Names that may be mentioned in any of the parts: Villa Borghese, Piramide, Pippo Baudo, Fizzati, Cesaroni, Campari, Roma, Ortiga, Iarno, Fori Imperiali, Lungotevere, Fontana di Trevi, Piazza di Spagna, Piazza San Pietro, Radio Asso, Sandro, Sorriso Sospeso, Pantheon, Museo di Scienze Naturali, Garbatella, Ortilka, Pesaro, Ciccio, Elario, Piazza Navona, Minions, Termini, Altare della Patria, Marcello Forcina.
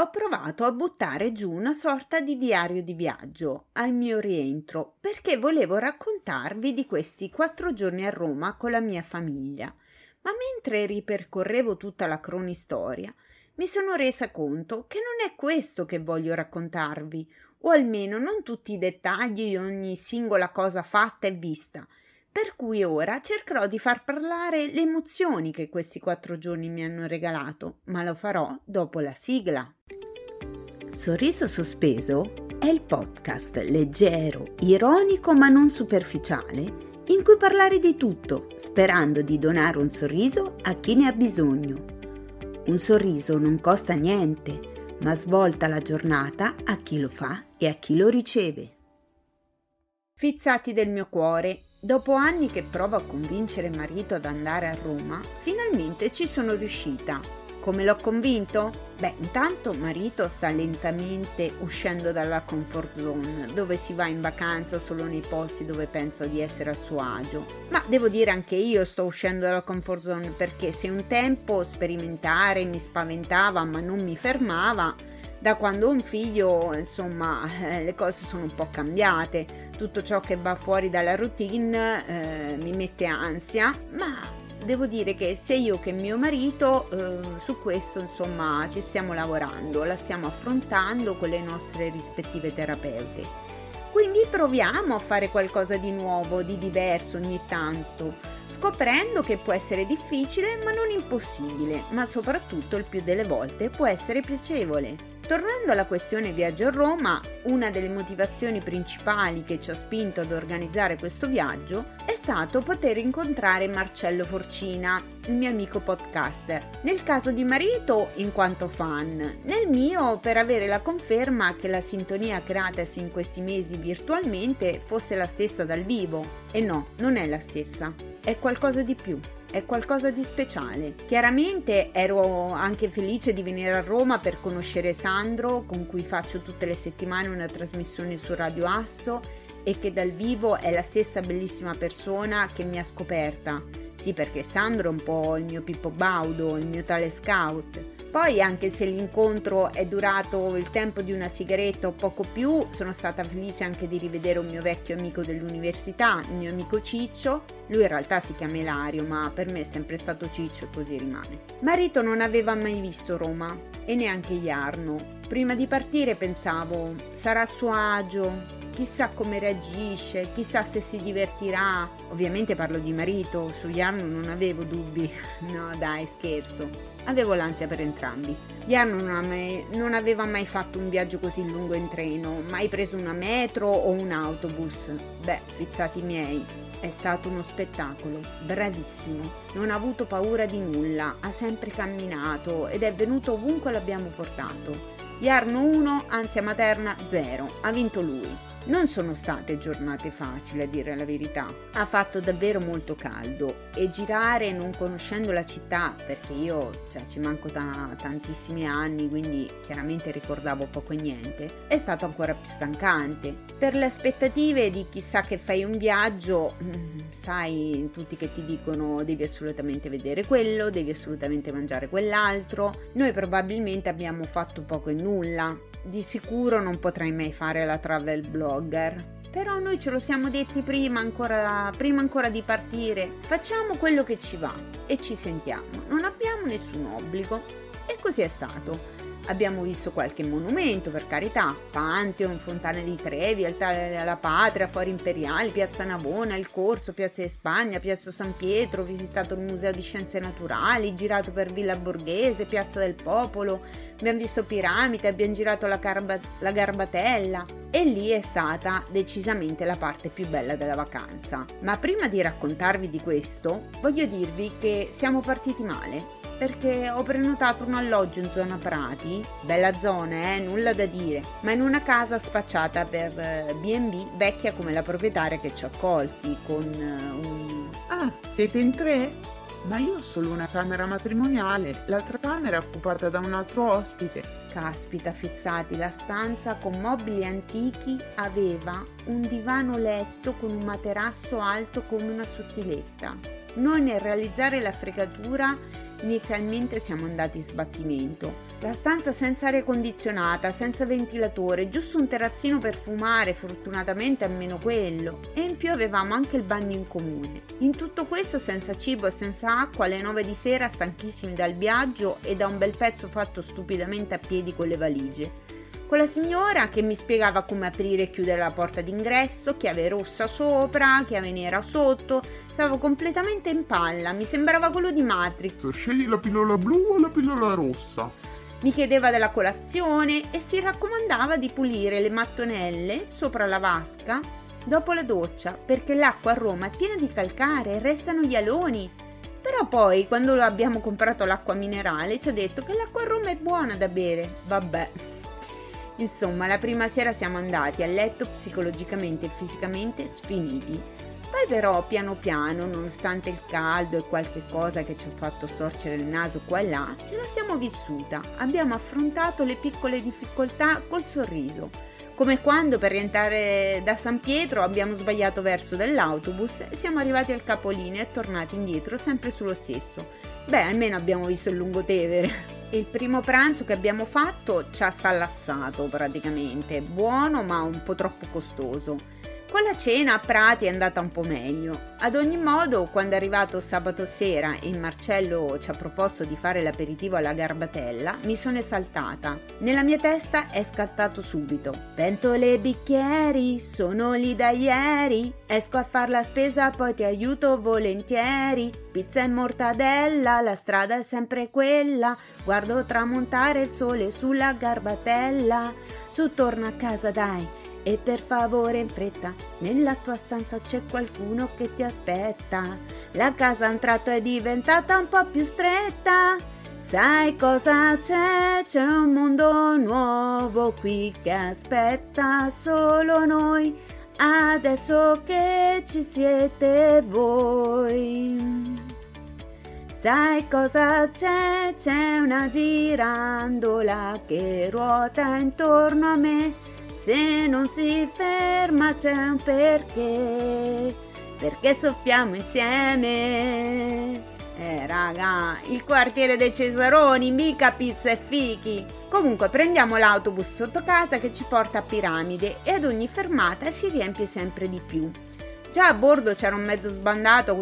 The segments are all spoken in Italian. Ho provato a buttare giù una sorta di diario di viaggio al mio rientro perché volevo raccontarvi di questi 4 giorni a Roma con la mia famiglia, ma mentre ripercorrevo tutta la cronistoria mi sono resa conto che non è questo che voglio raccontarvi, o almeno non tutti i dettagli di ogni singola cosa fatta e vista, per cui ora cercherò di far parlare le emozioni che questi 4 giorni mi hanno regalato, ma lo farò dopo la sigla. Sorriso Sospeso è il podcast leggero, ironico ma non superficiale, in cui parlare di tutto, sperando di donare un sorriso a chi ne ha bisogno. Un sorriso non costa niente, ma svolta la giornata a chi lo fa e a chi lo riceve. Fizzati del mio cuore, dopo anni che provo a convincere marito ad andare a Roma, finalmente ci sono riuscita. Come l'ho convinto? Beh, intanto marito sta lentamente uscendo dalla comfort zone, dove si va in vacanza solo nei posti dove pensa di essere a suo agio. Ma devo dire anche io sto uscendo dalla comfort zone, perché se un tempo sperimentare mi spaventava ma non mi fermava, da quando ho un figlio, insomma, le cose sono un po' cambiate. Tutto ciò che va fuori dalla routine mi mette ansia, ma devo dire che sia io che mio marito su questo, insomma, ci stiamo lavorando, la stiamo affrontando con le nostre rispettive terapeute. Quindi proviamo a fare qualcosa di nuovo, di diverso ogni tanto, scoprendo che può essere difficile ma non impossibile, ma soprattutto il più delle volte può essere piacevole. Tornando alla questione viaggio a Roma, una delle motivazioni principali che ci ha spinto ad organizzare questo viaggio è stato poter incontrare Marcello Forcina, il mio amico podcaster. Nel caso di marito, in quanto fan, nel mio per avere la conferma che la sintonia creatasi in questi mesi virtualmente fosse la stessa dal vivo. E no, non è la stessa, è qualcosa di più. È qualcosa di speciale. Chiaramente ero anche felice di venire a Roma per conoscere Sandro, con cui faccio tutte le settimane una trasmissione su Radio Asso e che dal vivo è la stessa bellissima persona che mi ha scoperta. Sì, perché Sandro è un po' il mio Pippo Baudo, il mio tale scout. Poi, anche se l'incontro è durato il tempo di una sigaretta o poco più, sono stata felice anche di rivedere un mio vecchio amico dell'università, il mio amico Ciccio. Lui in realtà si chiama Elario, ma per me è sempre stato Ciccio e così rimane. Marito non aveva mai visto Roma e neanche Iarno. Prima di partire pensavo, sarà a suo agio, chissà come reagisce, chissà se si divertirà. Ovviamente parlo di marito, su Iarno non avevo dubbi, no dai scherzo, avevo l'ansia per entrambi. Iarno non aveva mai fatto un viaggio così lungo in treno, mai preso una metro o un autobus. Beh, fizzati miei, è stato uno spettacolo, bravissimo, non ha avuto paura di nulla, ha sempre camminato ed è venuto ovunque l'abbiamo portato. Iarno 1, ansia materna 0, ha vinto lui. Non sono state giornate facili, a dire la verità. Ha fatto davvero molto caldo e girare non conoscendo la città, perché io ci manco da tantissimi anni, quindi chiaramente ricordavo poco e niente, è stato ancora più stancante. Per le aspettative di chissà che fai un viaggio, sai tutti che ti dicono devi assolutamente vedere quello, devi assolutamente mangiare quell'altro. Noi probabilmente abbiamo fatto poco e nulla. Di sicuro non potrai mai fare la travel blogger, però noi ce lo siamo detti prima ancora di partire: facciamo quello che ci va e ci sentiamo, non abbiamo nessun obbligo. E così è stato. Abbiamo visto qualche monumento, per carità, Pantheon, Fontana di Trevi, Altare della Patria, Fori Imperiali, Piazza Navona, Il Corso, Piazza di Spagna, Piazza San Pietro, visitato il Museo di Scienze Naturali, girato per Villa Borghese, Piazza del Popolo, abbiamo visto Piramide, abbiamo girato la Garbatella, e lì è stata decisamente la parte più bella della vacanza. Ma prima di raccontarvi di questo, voglio dirvi che siamo partiti male, perché ho prenotato un alloggio in zona Prati, bella zona, nulla da dire, ma in una casa spacciata per B&B, vecchia come la proprietaria che ci ha accolti, con un... Ah, siete in 3? Ma io ho solo una camera matrimoniale, l'altra camera è occupata da un altro ospite. Caspita, fizzati, la stanza con mobili antichi aveva un divano letto con un materasso alto come una sottiletta. Noi, nel realizzare la fregatura, Inizialmente siamo andati in sbattimento. La stanza senza aria condizionata, senza ventilatore, giusto un terrazzino per fumare, fortunatamente almeno quello, e in più avevamo anche il bagno in comune. In tutto questo senza cibo e senza acqua, alle 9 di sera, stanchissimi dal viaggio e da un bel pezzo fatto stupidamente a piedi con le valigie. Con la signora che mi spiegava come aprire e chiudere la porta d'ingresso, chiave rossa sopra, chiave nera sotto. Stavo completamente in palla, mi sembrava quello di Matrix. Scegli la pillola blu o la pillola rossa? Mi chiedeva della colazione e si raccomandava di pulire le mattonelle sopra la vasca dopo la doccia, perché l'acqua a Roma è piena di calcare, restano gli aloni. Però poi, quando abbiamo comprato l'acqua minerale, ci ha detto che l'acqua a Roma è buona da bere. Vabbè. Insomma, la prima sera siamo andati a letto psicologicamente e fisicamente sfiniti. Poi però, piano piano, nonostante il caldo e qualche cosa che ci ha fatto storcere il naso qua e là, ce la siamo vissuta. Abbiamo affrontato le piccole difficoltà col sorriso. Come quando per rientrare da San Pietro abbiamo sbagliato verso dell'autobus e siamo arrivati al capolinea e tornati indietro sempre sullo stesso. Beh, almeno abbiamo visto il Lungotevere. Il primo pranzo che abbiamo fatto ci ha salassato praticamente, buono ma un po' troppo costoso. Con la cena a Prati è andata un po' meglio. Ad ogni modo, quando è arrivato sabato sera e Marcello ci ha proposto di fare l'aperitivo alla Garbatella, mi sono esaltata. Nella mia testa è scattato subito: pentole e bicchieri, sono lì da ieri, esco a far la spesa poi ti aiuto volentieri, pizza e mortadella, la strada è sempre quella, guardo tramontare il sole sulla Garbatella, su torna a casa dai, e per favore in fretta, nella tua stanza c'è qualcuno che ti aspetta. La casa a un tratto è diventata un po' più stretta. Sai cosa c'è? C'è un mondo nuovo qui che aspetta solo noi, adesso che ci siete voi. Sai cosa c'è? C'è una girandola che ruota intorno a me. Se non si ferma c'è un perché, perché soffiamo insieme. Raga, il quartiere dei Cesaroni, mica pizza e fichi. Comunque prendiamo l'autobus sotto casa che ci porta a Piramide e ad ogni fermata si riempie sempre di più. Già a bordo c'era un mezzo sbandato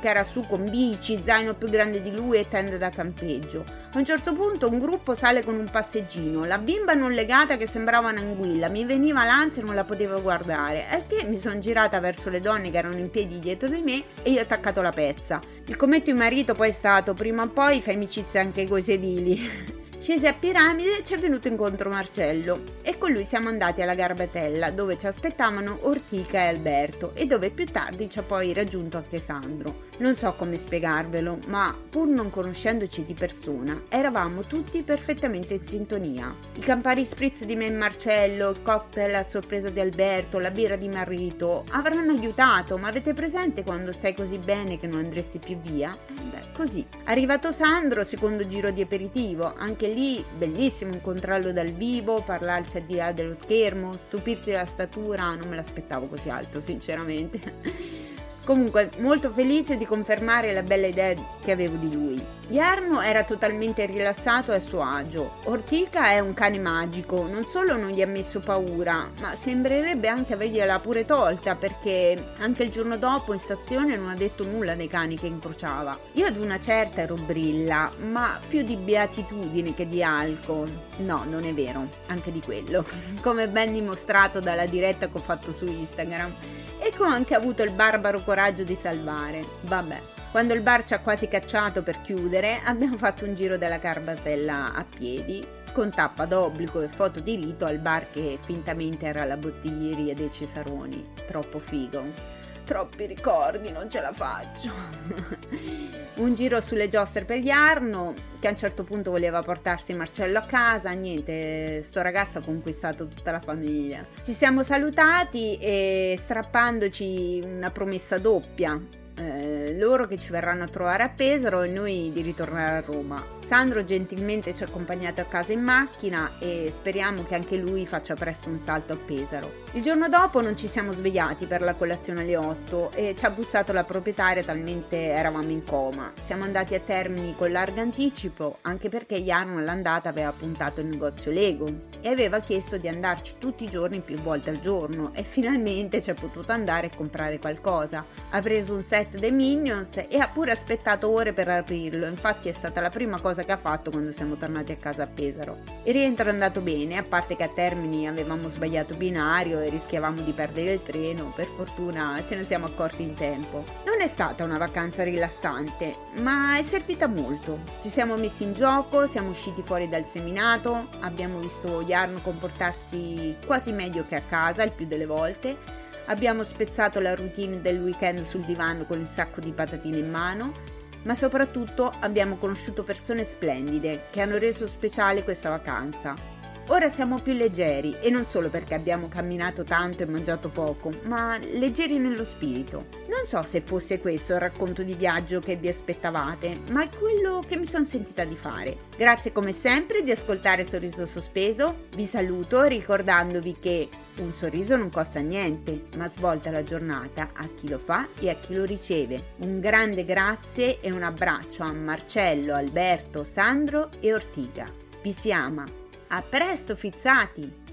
che era su con bici, zaino più grande di lui e tende da campeggio. A un certo punto un gruppo sale con un passeggino, la bimba non legata che sembrava un'anguilla, mi veniva l'ansia e non la potevo guardare, al che mi sono girata verso le donne che erano in piedi dietro di me e gli ho attaccato la pezza. Il commento di marito poi è stato: prima o poi fai amicizia anche coi sedili. Scesi a Piramide, ci è venuto incontro Marcello e con lui siamo andati alla Garbatella, dove ci aspettavano Ortiga e Alberto e dove più tardi ci ha poi raggiunto anche Sandro. Non so come spiegarvelo, ma pur non conoscendoci di persona, eravamo tutti perfettamente in sintonia. I Campari Spritz di me e Marcello, il cocktail a sorpresa di Alberto, la birra di marito avranno aiutato, ma avete presente quando stai così bene che non andresti più via? Beh, così. Arrivato Sandro, secondo giro di aperitivo, anche lì bellissimo incontrarlo dal vivo, parlarsi al di là dello schermo, stupirsi della statura, non me l'aspettavo così alto, sinceramente. Comunque molto felice di confermare la bella idea che avevo di lui. Iarno era totalmente rilassato e a suo agio. Ortilka è un cane magico, non solo non gli ha messo paura, ma sembrerebbe anche avergliela pure tolta, perché anche il giorno dopo in stazione non ha detto nulla dei cani che incrociava. Io ad una certa ero brilla, ma più di beatitudine che di alcol. No, non è vero, anche di quello, come ben dimostrato dalla diretta che ho fatto su Instagram. E che ho anche avuto il barbaro coraggio di salvare. Vabbè, quando il bar ci ha quasi cacciato per chiudere, abbiamo fatto un giro della Garbatella a piedi, con tappa d'obbligo e foto di rito al bar che fintamente era la bottiglieria dei Cesaroni. Troppo figo. Troppi ricordi, non ce la faccio. Un giro sulle giostre per Iarno, che a un certo punto voleva portarsi Marcello a casa. Niente, sto ragazzo ha conquistato tutta la famiglia. Ci siamo salutati e strappandoci una promessa doppia, loro che ci verranno a trovare a Pesaro e noi di ritornare a Roma. Sandro gentilmente ci ha accompagnato a casa in macchina e speriamo che anche lui faccia presto un salto a Pesaro. Il giorno dopo non ci siamo svegliati per la colazione alle 8 e ci ha bussato la proprietaria, talmente eravamo in coma. Siamo andati a Termini con largo anticipo, anche perché Iarno all'andata aveva puntato il negozio Lego e aveva chiesto di andarci tutti i giorni più volte al giorno, e finalmente ci è potuto andare a comprare qualcosa. Ha preso un set dei Minions e ha pure aspettato ore per aprirlo, infatti è stata la prima cosa che ha fatto quando siamo tornati a casa a Pesaro. Il rientro è andato bene, a parte che a Termini avevamo sbagliato binario e rischiavamo di perdere il treno. Per fortuna ce ne siamo accorti in tempo. Non è stata una vacanza rilassante, ma è servita molto. Ci siamo messi in gioco, siamo usciti fuori dal seminato, abbiamo visto Iarno comportarsi quasi meglio che a casa il più delle volte, abbiamo spezzato la routine del weekend sul divano con il sacco di patatine in mano, ma soprattutto abbiamo conosciuto persone splendide che hanno reso speciale questa vacanza. Ora siamo più leggeri, e non solo perché abbiamo camminato tanto e mangiato poco, ma leggeri nello spirito. Non so se fosse questo il racconto di viaggio che vi aspettavate, ma è quello che mi sono sentita di fare. Grazie come sempre di ascoltare Sorriso Sospeso, vi saluto ricordandovi che un sorriso non costa niente, ma svolta la giornata a chi lo fa e a chi lo riceve. Un grande grazie e un abbraccio a Marcello, Alberto, Sandro e Ortiga. Vi si ama! A presto, fizzati!